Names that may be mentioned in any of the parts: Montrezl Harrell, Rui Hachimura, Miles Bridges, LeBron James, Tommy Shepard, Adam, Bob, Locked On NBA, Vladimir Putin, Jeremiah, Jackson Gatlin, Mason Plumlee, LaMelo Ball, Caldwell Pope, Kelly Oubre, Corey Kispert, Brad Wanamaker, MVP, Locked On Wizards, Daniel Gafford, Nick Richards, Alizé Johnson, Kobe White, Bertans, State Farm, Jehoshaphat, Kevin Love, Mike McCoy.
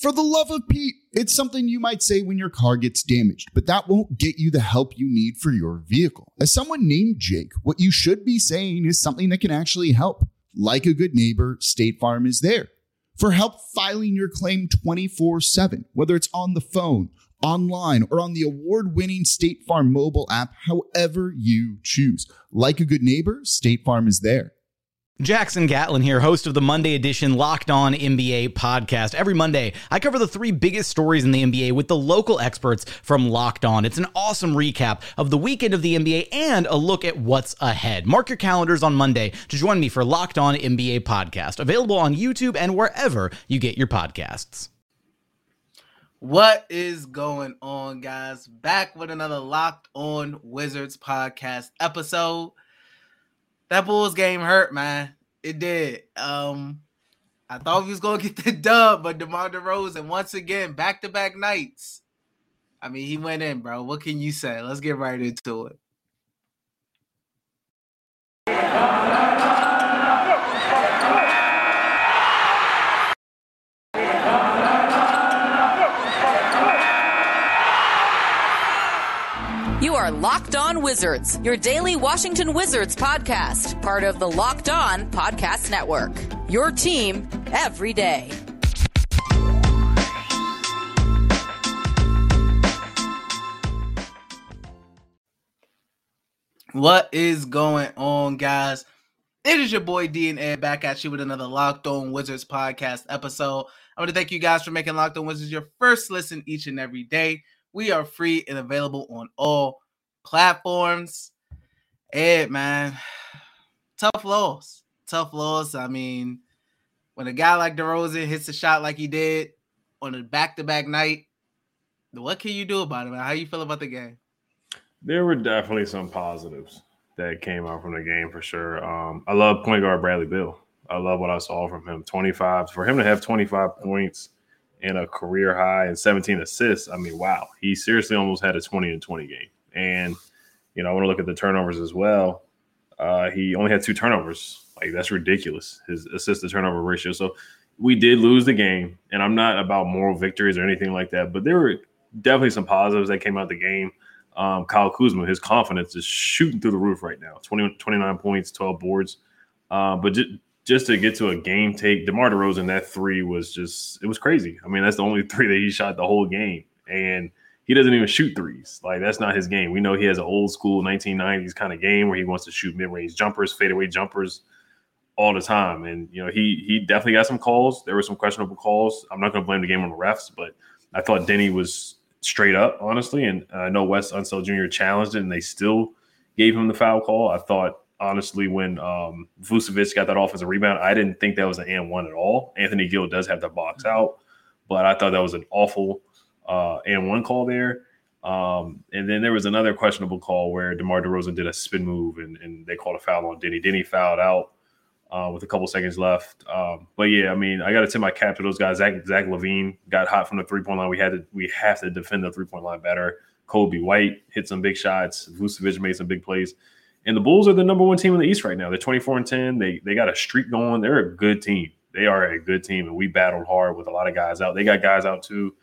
For the love of Pete, it's something you might say when your car gets damaged, but that won't get you the help you need for your vehicle. As someone named Jake, what you should be saying is something that can actually help. Like a good neighbor, State Farm is there for help filing your claim 24/7, whether it's on the phone, online, or on the award-winning State Farm mobile app, however you choose. Like a good neighbor, State Farm is there. Jackson Gatlin here, host of the Monday edition Locked On NBA podcast. Every Monday, I cover the 3 biggest stories in the NBA with the local experts from Locked On. It's an awesome recap of the weekend of the NBA and a look at what's ahead. Mark your calendars on Monday to join me for Locked On NBA podcast, available on YouTube and wherever you get your podcasts. What is going on, guys? Back with another Locked On Wizards podcast episode. That Bulls game hurt, man. It did. I thought we was going to get the dub, but DeMar DeRozan, once again, back-to-back nights. I mean, he went in, bro. What can you say? Let's get right into it. You are Locked On Wizards, your daily Washington Wizards podcast, part of the Locked On Podcast Network, your team every day. What is going on, guys? It is your boy D and Ed back at you with another Locked On Wizards podcast episode. I want to thank you guys for making Locked On Wizards your first listen each and every day. We are free and available on all platforms. Ed, man, tough loss. I mean, when a guy like DeRozan hits a shot like he did on a back-to-back night, what can you do about it, man? How you feel about the game? There were definitely some positives that came out from the game for sure. I love point guard Bradley Beal. I love what I saw from him. 25, for him to have 25 points and a career high and 17 assists. I mean, wow. He seriously almost had a 20-20 game. And, you know, I want to look at the turnovers as well. He only had 2 turnovers. Like, that's ridiculous, his assist to turnover ratio. So we did lose the game, and I'm not about moral victories or anything like that, but there were definitely some positives that came out of the game. Kyle Kuzma, his confidence is shooting through the roof right now. 29 points, 12 boards. But just to get to a game take, DeMar DeRozan, that 3 was just – it was crazy. I mean, that's the only 3 that he shot the whole game, and he doesn't even shoot 3s. Like, that's not his game. We know he has an old-school 1990s kind of game where he wants to shoot mid-range jumpers, fadeaway jumpers all the time. And, you know, he definitely got some calls. There were some questionable calls. I'm not going to blame the game on the refs, but I thought Deni was straight up, honestly, and I know Wes Unseld Jr. challenged it, and they still gave him the foul call. I thought – honestly, when Vucevic got that offensive rebound, I didn't think that was an and one at all. Anthony Gill does have the box out, but I thought that was an awful and one call there. And then there was another questionable call where DeMar DeRozan did a spin move, and they called a foul on Deni. Deni fouled out with a couple seconds left. But yeah, I mean, I got to tip my cap to those guys. Zach LaVine got hot from the 3-point line. We have to defend the 3-point line better. Kobe White hit some big shots. Vucevic made some big plays. And the Bulls are the number 1 team in the East right now. They're 24-10. They got a streak going. They're a good team. They are a good team, and we battled hard with a lot of guys out. They got guys out too.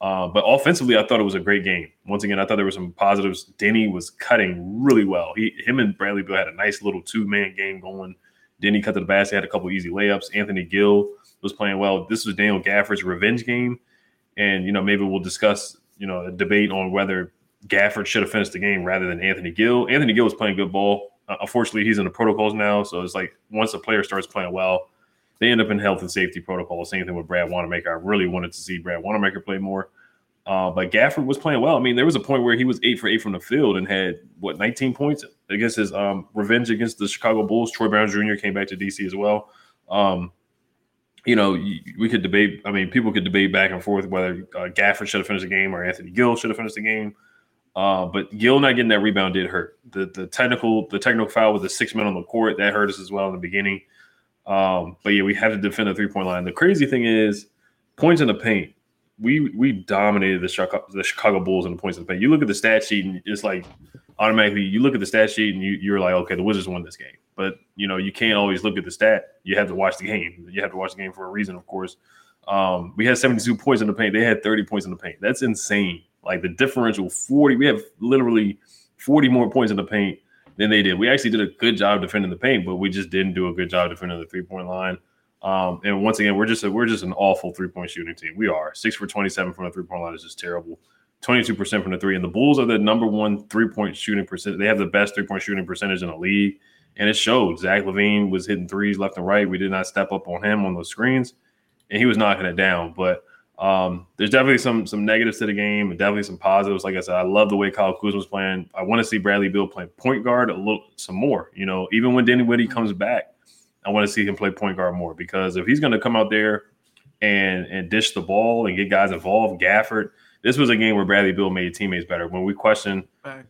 But offensively, I thought it was a great game. Once again, I thought there were some positives. Deni was cutting really well. Him and Bradley Beal had a nice little two-man game going. Deni cut to the basket, had a couple easy layups. Anthony Gill was playing well. This was Daniel Gafford's revenge game. And, you know, maybe we'll discuss, you know, a debate on whether Gafford should have finished the game rather than Anthony Gill. Anthony Gill was playing good ball. Unfortunately, he's in the protocols now. So it's like once a player starts playing well, they end up in health and safety protocol. Same thing with Brad Wanamaker. I really wanted to see Brad Wanamaker play more. But Gafford was playing well. I mean, there was a point where he was 8 for 8 from the field and had, 19 points against his revenge against the Chicago Bulls. Troy Brown Jr. came back to D.C. as well. You know, we could debate. I mean, people could debate back and forth whether Gafford should have finished the game or Anthony Gill should have finished the game. But Gill not getting that rebound did hurt. The technical foul with the 6 men on the court, that hurt us as well in the beginning. But yeah, we had to defend the 3-point line. The crazy thing is points in the paint. We dominated the Chicago Bulls in the points in the paint. You look at the stat sheet and it's like automatically you look at the stat sheet and you're like, okay, the Wizards won this game. But you know, you can't always look at the stat. You have to watch the game. You have to watch the game for a reason, of course. We had 72 points in the paint. They had 30 points in the paint. That's insane. Like the differential 40, we have literally 40 more points in the paint than they did. We actually did a good job defending the paint, but we just didn't do a good job defending the 3-point line. And once again, we're just an awful 3-point shooting team. We are 6 for 27 from the 3-point line is just terrible. 22% from the three, and the Bulls are the number one 3-point shooting percent. They have the best 3-point shooting percentage in the league, and it showed. Zach LaVine was hitting threes left and right. We did not step up on him on those screens, and he was knocking it down. But there's definitely some negatives to the game and definitely some positives. Like I said, I love the way Kyle Kuzma was playing. I want to see Bradley Beal play point guard some more. You know, even when Dinwiddie comes back, I want to see him play point guard more, because if he's going to come out there and dish the ball and get guys involved, Gafford, this was a game where Bradley Beal made teammates better. When we question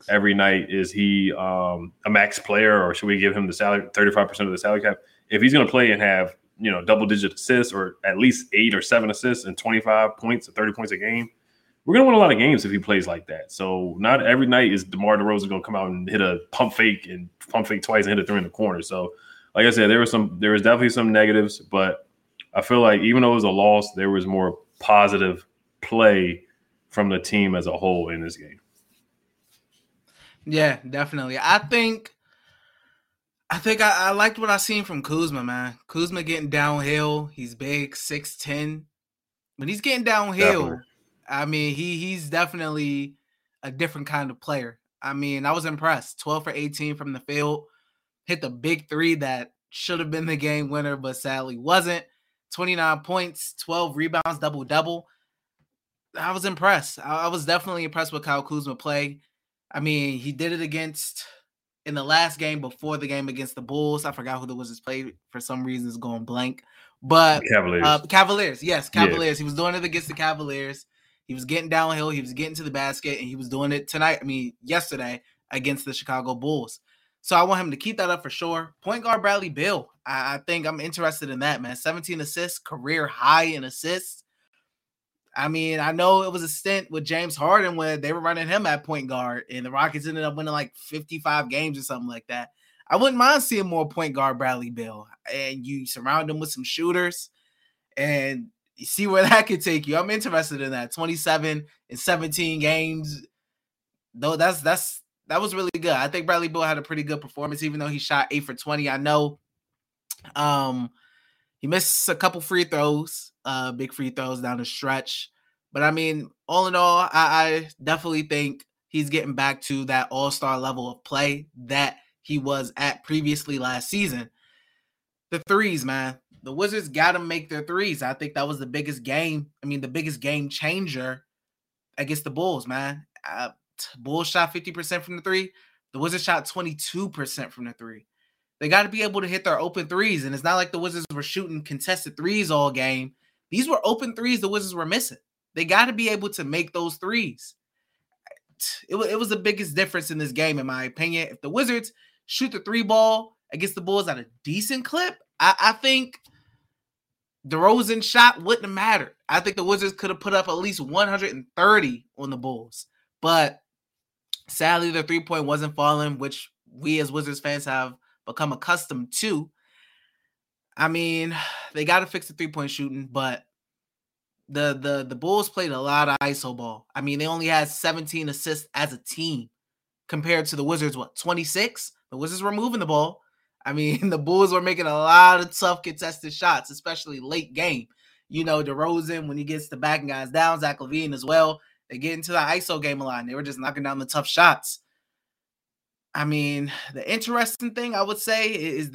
every night, is he a max player or should we give him the salary, 35% of the salary cap? If he's going to play and have, you know, double-digit assists or at least 8 or 7 assists and 25 points or 30 points a game, we're going to win a lot of games if he plays like that. So not every night is DeMar DeRozan going to come out and hit a pump fake twice and hit a three in the corner. So like I said, there was definitely some negatives, but I feel like even though it was a loss, there was more positive play from the team as a whole in this game. Yeah, definitely. I think I liked what I seen from Kuzma, man. Kuzma getting downhill. He's big, 6'10", but he's getting downhill. Definitely. I mean, he's definitely a different kind of player. I mean, I was impressed. 12 for 18 from the field. Hit the big three that should have been the game winner, but sadly wasn't. 29 points, 12 rebounds, double-double. I was impressed. I was definitely impressed with Kyle Kuzma play. I mean, he did it in the last game before the game against the Bulls. I forgot who the Wizards played. For some reason, it's going blank. But Cavaliers. Yes, Cavaliers. Yeah. He was doing it against the Cavaliers. He was getting downhill. He was getting to the basket, and he was doing it yesterday against the Chicago Bulls. So I want him to keep that up for sure. Point guard Bradley Beal. I think I'm interested in that, man. 17 assists, career high in assists. I mean, I know it was a stint with James Harden when they were running him at point guard, and the Rockets ended up winning like 55 games or something like that. I wouldn't mind seeing more point guard Bradley Beal, and you surround him with some shooters and you see where that could take you. I'm interested in that. 27 and 17 games, though. That was really good. I think Bradley Beal had a pretty good performance, even though he shot 8 for 20. I know he missed a couple free throws. Big free throws down the stretch. But I mean, all in all, I definitely think he's getting back to that all-star level of play that he was at previously last season. The threes, man. The Wizards got to make their threes. I think that was the biggest game. I mean, the biggest game changer against the Bulls, man. Bulls shot 50% from the three. The Wizards shot 22% from the three. They got to be able to hit their open threes. And it's not like the Wizards were shooting contested threes all game. These were open threes the Wizards were missing. They got to be able to make those threes. It was the biggest difference in this game, in my opinion. If the Wizards shoot the 3-ball against the Bulls at a decent clip, I think DeRozan's shot wouldn't have mattered. I think the Wizards could have put up at least 130 on the Bulls. But sadly, the 3-point wasn't falling, which we as Wizards fans have become accustomed to. I mean, they got to fix the 3-point shooting, but The Bulls played a lot of ISO ball. I mean, they only had 17 assists as a team compared to the Wizards, 26? The Wizards were moving the ball. I mean, the Bulls were making a lot of tough contested shots, especially late game. You know, DeRozan, when he gets the back and guys down, Zach LaVine as well, they get into the ISO game a lot. They were just knocking down the tough shots. I mean, the interesting thing I would say is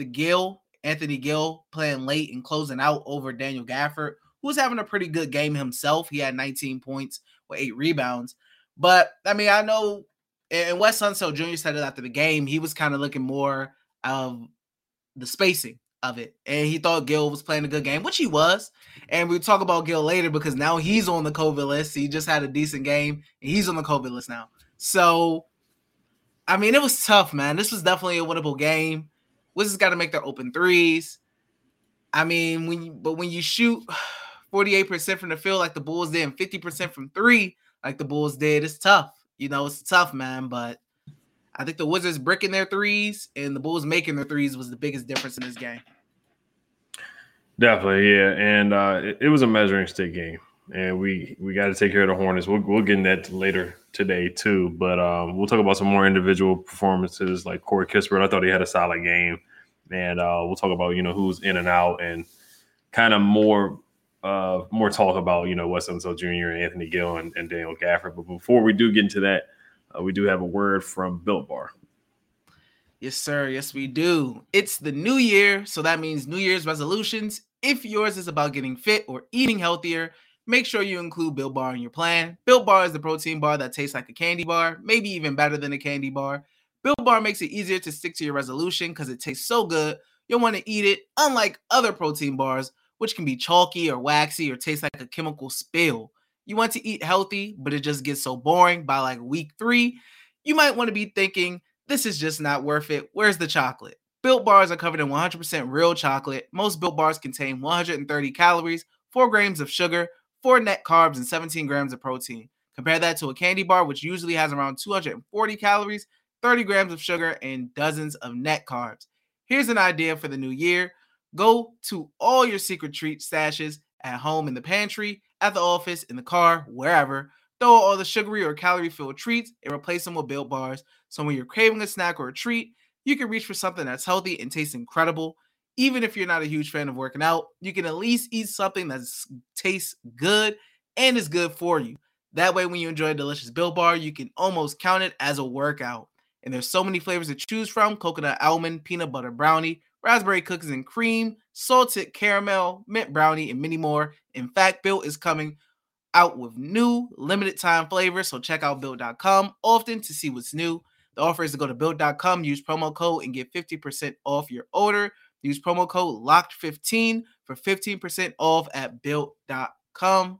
Anthony Gill playing late and closing out over Daniel Gafford, who's having a pretty good game himself. He had 19 points with 8 rebounds. But, I mean, I know, and Wes Unseld Jr. said it after the game, he was kind of looking more of the spacing of it. And he thought Gill was playing a good game, which he was. And we'll talk about Gill later because now he's on the COVID list. He just had a decent game, and he's on the COVID list now. So, I mean, it was tough, man. This was definitely a winnable game. Wizards got to make their open threes. I mean, when you shoot 48% from the field like the Bulls did and 50% from three like the Bulls did, it's tough. You know, it's tough, man. But I think the Wizards bricking their threes and the Bulls making their threes was the biggest difference in this game. Definitely, yeah. And it was a measuring stick game. And we got to take care of the Hornets. We'll get in that later today too. But we'll talk about some more individual performances like Corey Kispert. I thought he had a solid game. And we'll talk about, you know, who's in and out and kind of more talk about, you know, Wes Unseld Jr. and Anthony Gill and Daniel Gafford. But before we do get into that, we do have a word from Built Bar. Yes, sir. Yes, we do. It's the new year, so that means New Year's resolutions. If yours is about getting fit or eating healthier, make sure you include Built Bar in your plan. Built Bar is the protein bar that tastes like a candy bar, maybe even better than a candy bar. Built Bar makes it easier to stick to your resolution because it tastes so good, you'll want to eat it, unlike other protein bars, which can be chalky or waxy or taste like a chemical spill. You want to eat healthy, but it just gets so boring by like week 3. You might want to be thinking, this is just not worth it. Where's the chocolate? Built Bars are covered in 100% real chocolate. Most Built Bars contain 130 calories, 4 grams of sugar, 4 net carbs, and 17 grams of protein. Compare that to a candy bar, which usually has around 240 calories, 30 grams of sugar, and dozens of net carbs. Here's an idea for the new year. Go to all your secret treat stashes at home, in the pantry, at the office, in the car, wherever. Throw all the sugary or calorie-filled treats and replace them with Built Bars. So when you're craving a snack or a treat, you can reach for something that's healthy and tastes incredible. Even if you're not a huge fan of working out, you can at least eat something that tastes good and is good for you. That way, when you enjoy a delicious Built Bar, you can almost count it as a workout. And there's so many flavors to choose from: coconut almond, peanut butter brownie, raspberry cookies and cream, salted caramel, mint brownie, and many more. In fact, Built is coming out with new limited time flavors, so check out Built.com often to see what's new. The offer is to go to Built.com, use promo code, and get 50% off your order. Use promo code LOCKED15 for 15% off at Built.com.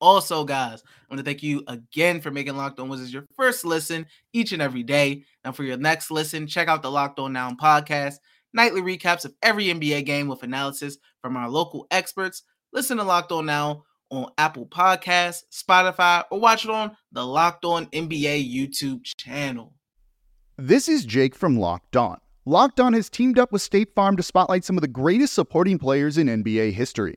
Also, guys, I want to thank you again for making Locked On Wizards your first listen each and every day. And for your next listen, check out the Locked On Now podcast, nightly recaps of every NBA game with analysis from our local experts. Listen to Locked On Now on Apple Podcasts, Spotify, or watch it on the Locked On NBA YouTube channel. This is Jake from Locked On. Locked On has teamed up with State Farm to spotlight some of the greatest supporting players in NBA history.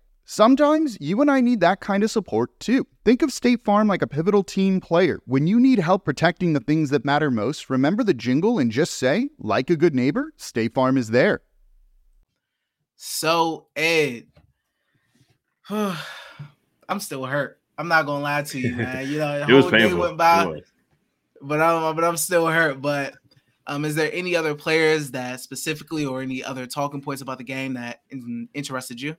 Sometimes you and I need that kind of support too. Think of State Farm like a pivotal team player. When you need help protecting the things that matter most, remember the jingle and just say, like a good neighbor, State Farm is there. So, Ed, I'm still hurt. I'm not going to lie to you, man. You know, the whole day went by, but I'm still hurt. But is there any other players that specifically or any other talking points about the game that interested you?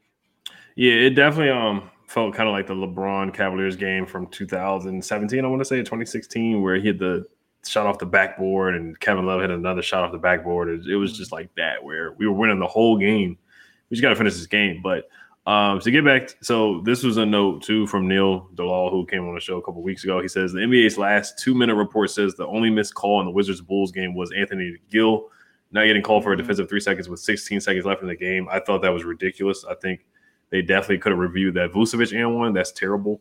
Yeah, it definitely felt kind of like the LeBron Cavaliers game from 2017, I want to say, 2016, where he hit the shot off the backboard and Kevin Love hit another shot off the backboard. It was just like that, where we were winning the whole game. We just got to finish this game. But to get back, so this was a note, too, from Neil DeLaw, who came on the show a couple weeks ago. He says, the NBA's last 2-minute report says the only missed call in the Wizards-Bulls game was Anthony Gill not getting called for a defensive 3 seconds with 16 seconds left in the game. I thought that was ridiculous. I think they definitely could have reviewed that. Vucevic and one, that's terrible.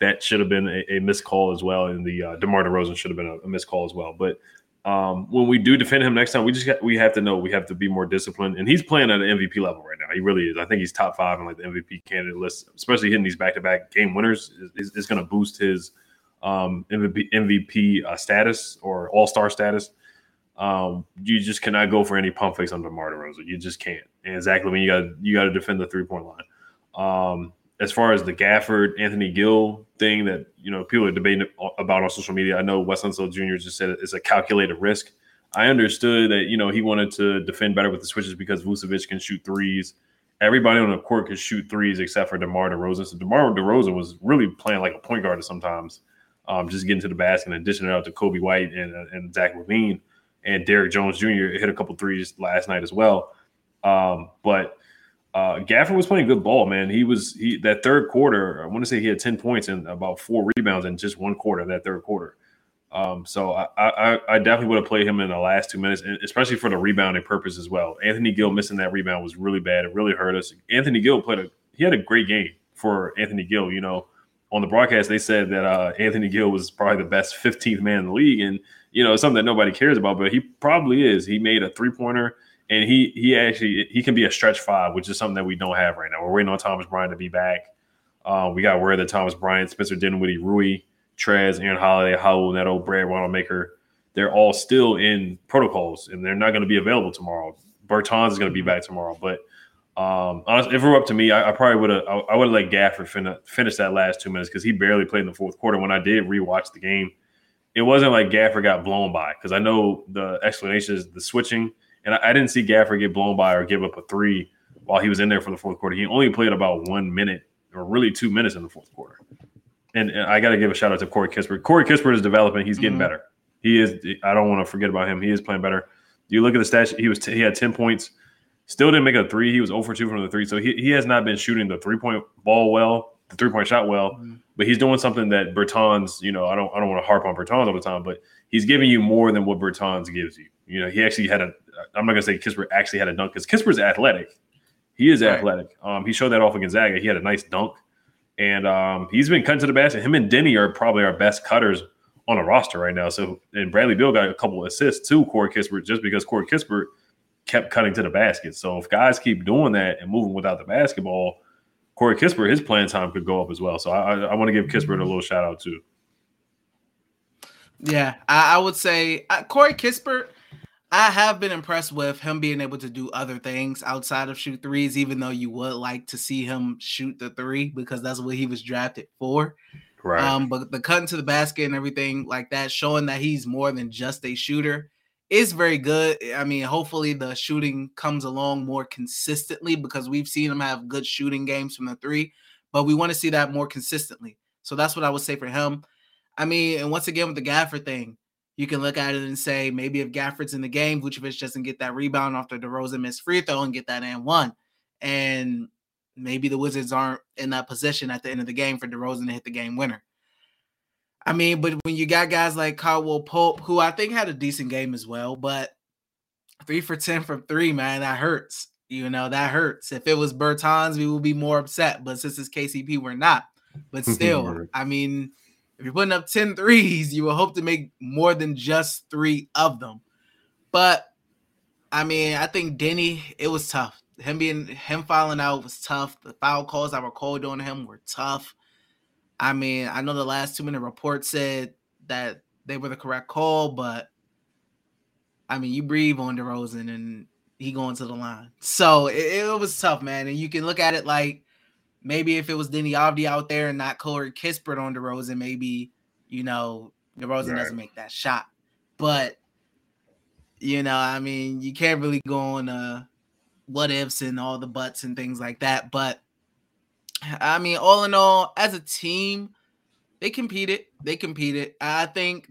That should have been a missed call as well, and the DeMar DeRozan should have been a missed call as well. But when we do defend him next time, we have to know we have to be more disciplined. And he's playing at an MVP level right now. He really is. I think he's top 5 in like the MVP candidate list, especially hitting these back-to-back game winners. It's going to boost his MVP status or all-star status. You just cannot go for any pump fakes on DeMar DeRozan. You just can't. And exactly when you got to defend the three-point line. As far as the Gafford, Anthony Gill thing that, you know, people are debating about on social media, I know Wes Unseld Jr. just said it's a calculated risk. I understood that, you know, he wanted to defend better with the switches because Vucevic can shoot threes. Everybody on the court can shoot threes except for DeMar DeRozan. So DeMar DeRozan was really playing like a point guard sometimes, just getting to the basket and dishing it out to Kobe White and Zach LaVine and Derrick Jones Jr. hit a couple threes last night as well. Gafford was playing good ball, man. He that third quarter, I want to say he had 10 points and about 4 rebounds in just one quarter, that third quarter. So I definitely would have played him in the last 2 minutes, and especially for the rebounding purpose as well. Anthony Gill missing that rebound was really bad. It really hurt us. Anthony Gill had a great game for Anthony Gill. You know, on the broadcast, they said that Anthony Gill was probably the best 15th man in the league. And, you know, it's something that nobody cares about, but he probably is. He made a three-pointer. And he can be a stretch 5, which is something that we don't have right now. We're waiting on Thomas Bryant to be back. We got word that Thomas Bryant, Spencer Dinwiddie, Rui, Trez, Aaron Holiday, Howell, that old Brad Wanamaker, they're all still in protocols, and they're not going to be available tomorrow. Bertans is going to be back tomorrow. But honestly, if it were up to me, I probably would have let Gafford finish that last 2 minutes because he barely played in the fourth quarter. When I did rewatch the game, it wasn't like Gafford got blown by, because I know the explanation is the switching. And I didn't see Gafford get blown by or give up a three while he was in there for the fourth quarter. He only played about 1 minute, or really 2 minutes in the fourth quarter. And I got to give a shout out to Corey Kispert. Corey Kispert is developing. He's getting better. He is. I don't want to forget about him. He is playing better. You look at the stats. He had 10 points. Still didn't make a three. He was 0 for 2 from the three. So he has not been shooting the three-point ball well, the three-point shot well. Mm-hmm. But he's doing something that Bertans, you know, I don't want to harp on Bertans all the time, but he's giving you more than what Bertans gives you. You know, he actually had I'm not going to say Kispert actually had a dunk, because Kispert's athletic. He is athletic. Right. He showed that off against Gonzaga. He had a nice dunk. And he's been cutting to the basket. Him and Deni are probably our best cutters on the roster right now. And Bradley Beal got a couple assists to Corey Kispert just because Corey Kispert kept cutting to the basket. So if guys keep doing that and moving without the basketball, Corey Kispert, his playing time could go up as well. So I want to give Kispert a little shout-out too. Yeah, I would say Corey Kispert – I have been impressed with him being able to do other things outside of shoot threes, even though you would like to see him shoot the three because that's what he was drafted for. Right. But the cutting to the basket and everything like that, showing that he's more than just a shooter, is very good. I mean, hopefully the shooting comes along more consistently, because we've seen him have good shooting games from the three, but we want to see that more consistently. So that's what I would say for him. I mean, and once again with the Gafford thing, you can look at it and say, maybe if Gafford's in the game, Vucevic doesn't get that rebound after DeRozan missed free throw and get that and one. And maybe the Wizards aren't in that position at the end of the game for DeRozan to hit the game winner. I mean, but when you got guys like Caldwell Pope, who I think had a decent game as well, but 3 for 10 from three, man, that hurts. You know, that hurts. If it was Bertans, we would be more upset. But since it's KCP, we're not. But still, I mean, if you're putting up 10 threes, you will hope to make more than just 3 of them. But, I mean, I think Deni, it was tough. him fouling out was tough. The foul calls that were called on him were tough. I mean, I know the last 2-minute report said that they were the correct call, but I mean, you breathe on DeRozan and he going to the line. So it was tough, man. And you can look at it like maybe if it was Deni Avdija out there and not Corey Kispert on DeRozan, maybe, you know, DeRozan doesn't make that shot. But, you know, I mean, you can't really go on what ifs and all the buts and things like that. But, I mean, all in all, as a team, they competed. I think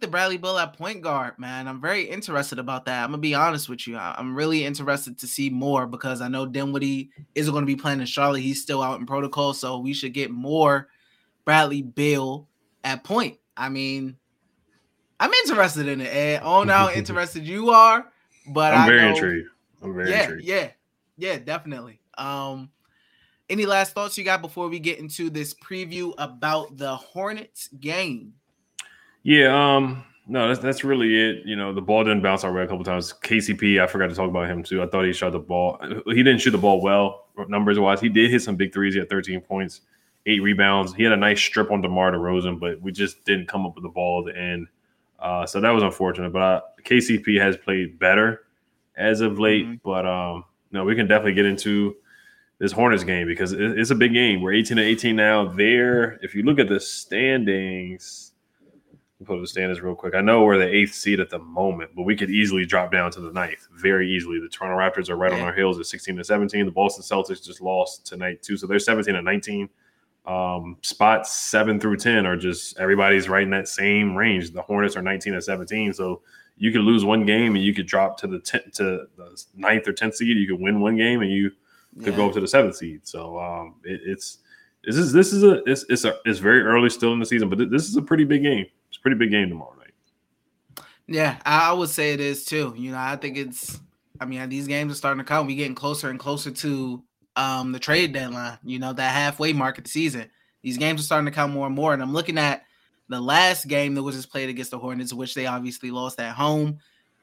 the Bradley Beal at point guard, man, I'm very interested about that. I'm going to be honest with you. I'm really interested to see more because I know Dinwiddie isn't going to be playing in Charlotte. He's still out in protocol, so we should get more Bradley Beal at point. I mean, I'm interested in it, Ed. On how interested you are, but I'm very intrigued. Yeah, definitely. Any last thoughts you got before we get into this preview about the Hornets game? Yeah, no, that's really it. You know, the ball didn't bounce our way a couple times. KCP, I forgot to talk about him too. I thought he shot the ball. He didn't shoot the ball well, numbers wise. He did hit some big threes. He had 13 points, 8 rebounds. He had a nice strip on DeMar DeRozan, but we just didn't come up with the ball at the end. So that was unfortunate. But KCP has played better as of late. Mm-hmm. But no, we can definitely get into this Hornets game because it's a big game. We're 18-18 now. If you look at the standings. Put the standards real quick. I know we're the 8th seed at the moment, but we could easily drop down to the 9th very easily. The Toronto Raptors are right on our heels at 16-17. The Boston Celtics just lost tonight too, so they're 17-19. Spots 7 through 10 are just everybody's right in that same range. The Hornets are 19-17, so you could lose one game and you could drop to the 9th or 10th seed. You could win one game and you could go up to the 7th seed. So it's very early still in the season, but this is a pretty big game. Pretty big game tomorrow night. Yeah, I would say it is too. You know, I think these games are starting to come. We're getting closer and closer to the trade deadline, you know, that halfway mark of the season. These games are starting to come more and more. And I'm looking at the last game that was just played against the Hornets, which they obviously lost at home.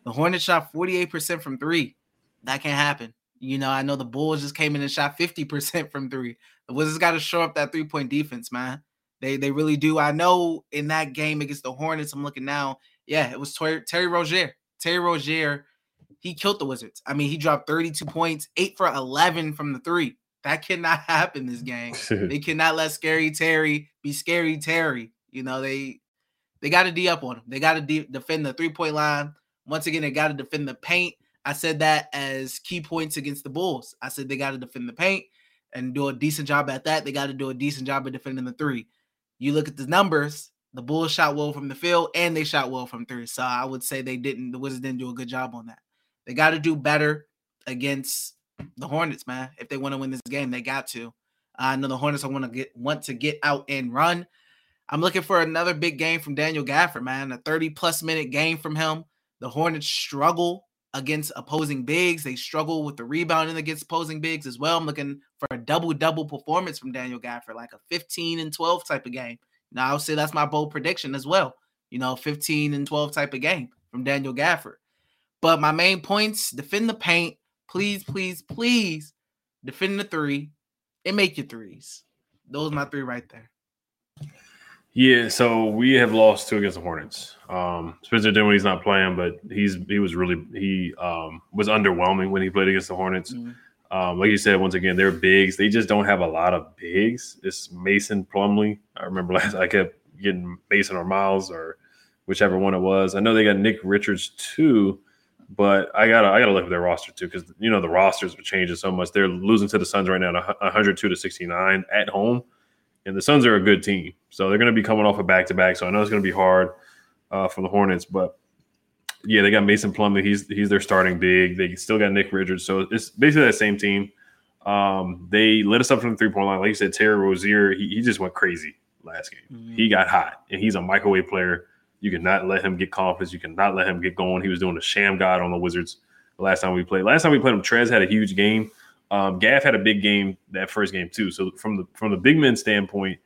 The Hornets shot 48% from three. That can't happen. You know, I know the Bulls just came in and shot 50% from three. The Wizards got to shore up that three-point defense, man. They really do. I know in that game against the Hornets, I'm looking now. Yeah, it was Terry Rozier. Terry Rozier, he killed the Wizards. I mean, he dropped 32 points, 8 for 11 from the three. That cannot happen this game. They cannot let Scary Terry be Scary Terry. You know, they got to D up on him. They got to defend the three-point line. Once again, they got to defend the paint. I said that as key points against the Bulls. I said they got to defend the paint and do a decent job at that. They got to do a decent job of defending the three. You look at the numbers, the Bulls shot well from the field and they shot well from three. So I would say the Wizards didn't do a good job on that. They got to do better against the Hornets, man. If they want to win this game, they got to. I know the Hornets want to get out and run. I'm looking for another big game from Daniel Gafford, man. A 30-plus minute game from him. The Hornets struggle against opposing bigs. They struggle with the rebounding against opposing bigs as well. I'm looking for a double-double performance from Daniel Gafford, like a 15-12 type of game. Now, I would say that's my bold prediction as well. You know, 15-12 type of game from Daniel Gafford. But my main points, defend the paint. Please, please, please defend the three and make your threes. Those are my three right there. Yeah, so we have lost 2 against the Hornets. Spencer Dinwiddie's not playing, but he was underwhelming when he played against the Hornets. Mm-hmm. Like you said, once again, they're bigs. They just don't have a lot of bigs. It's Mason Plumlee. I remember I kept getting Mason or Miles or whichever one it was. I know they got Nick Richards too, but I gotta look at their roster too because you know the rosters are changing so much. They're losing to the Suns right now, 102-69 at home. And the Suns are a good team, so they're going to be coming off a back-to-back. So I know it's going to be hard for the Hornets, but yeah, they got Mason Plumlee. He's their starting big. They still got Nick Richards, so it's basically that same team. They lit us up from the three-point line, like you said. Terry Rozier, he just went crazy last game. Mm-hmm. He got hot, and he's a microwave player. You cannot let him get confidence. You cannot let him get going. He was doing a sham god on the Wizards the last time we played. Last time we played him, Trez had a huge game. Gaff had a big game that first game too. So from the big men standpoint,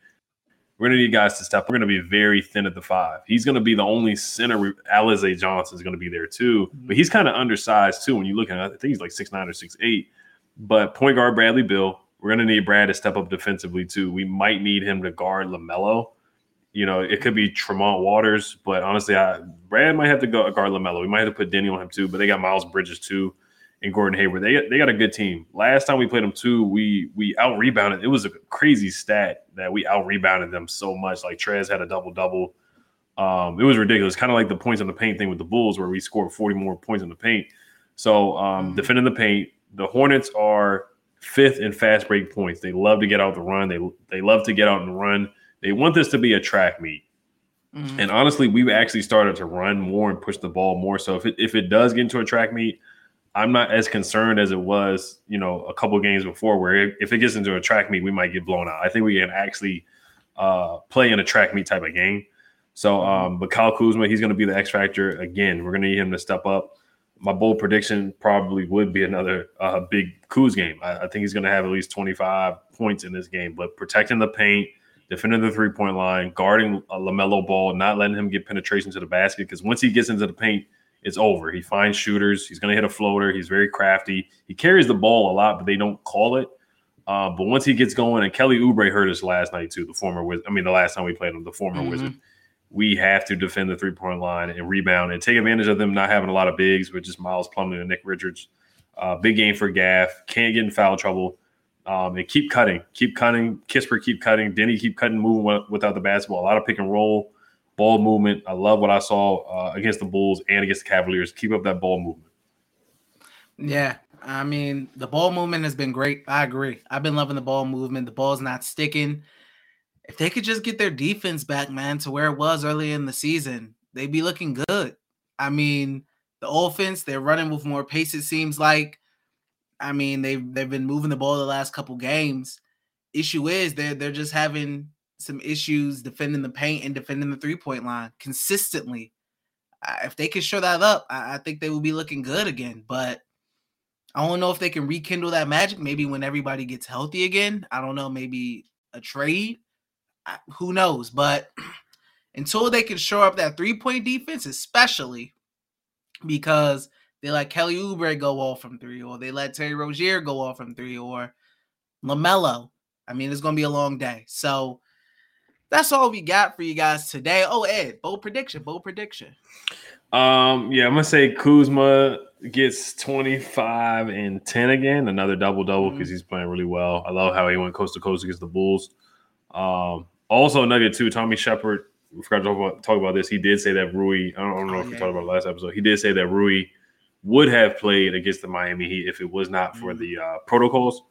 We're going to need guys to step. We're going to be very thin at the five. He's going to be the only center. Alizé Johnson is going to be there too, but he's kind of undersized too. When you look at it, I think he's like 6'9 or 6'8. But point guard Bradley Beal, we're going to need Brad to step up defensively too. We might need him to guard LaMelo. You know, it could be Tremont Waters, but honestly, Brad might have to go guard LaMelo. We might have to put Denny on him too, but they got Miles Bridges too and Gordon Hayward. They got a good team. Last time we played them too, we out-rebounded. It was a crazy stat that we out-rebounded them so much. Like Trez had a double-double. It was ridiculous, kind of like the points on the paint thing with the Bulls where we scored 40 more points on the paint. So defending the paint, the Hornets are fifth in fast break points. They love to get out the run. They love to get out and run. They want this to be a track meet. Mm-hmm. And honestly, we've actually started to run more and push the ball more. So if it does get into a track meet, I'm not as concerned as it was, you know, a couple games before where if it gets into a track meet, we might get blown out. I think we can actually play in a track meet type of game. So, but Kyle Kuzma, he's going to be the X factor. Again, we're going to need him to step up. My bold prediction probably would be another big Kuz game. I think he's going to have at least 25 points in this game, but protecting the paint, defending the three-point line, guarding a LaMelo Ball, not letting him get penetration to the basket because once he gets into the paint, it's over. He finds shooters. He's going to hit a floater. He's very crafty. He carries the ball a lot, but they don't call it. But once he gets going, and Kelly Oubre hurt us last night too, the last time we played him, the former Wizard. We have to defend the three-point line and rebound and take advantage of them not having a lot of bigs, but just Miles Plumlee and Nick Richards. Big game for Gaff. Can't get in foul trouble. And keep cutting. Kispert, keep cutting. Deni, keep cutting, moving without the basketball. A lot of pick and roll, ball movement. I love what I saw against the Bulls and against the Cavaliers. Keep up that ball movement. Yeah, I mean, the ball movement has been great. I agree. I've been loving the ball movement. The ball's not sticking. If they could just get their defense back, man, to where it was earlier in the season, they'd be looking good. I mean, the offense, they're running with more pace, it seems like. I mean, they've been moving the ball the last couple games. Issue is they're just having some issues defending the paint and defending the three-point line consistently. If they can show that up, I think they will be looking good again. But I don't know if they can rekindle that magic. Maybe when everybody gets healthy again. I don't know, maybe a trade. Who knows? But until they can show up that three-point defense, especially because – they let Kelly Oubre go off from three, or they let Terry Rozier go off from three, or LaMelo. I mean, it's going to be a long day. So that's all we got for you guys today. Oh, Ed, bold prediction. Yeah, I'm going to say Kuzma gets 25 and 10 again, another double-double because he's playing really well. I love how he went coast-to-coast against the Bulls. Also, nugget two, Tommy Shepard, we forgot to talk about this. He did say that Rui – I don't know if we talked about it last episode. He did say that Rui – would have played against the Miami Heat if it was not for the protocols.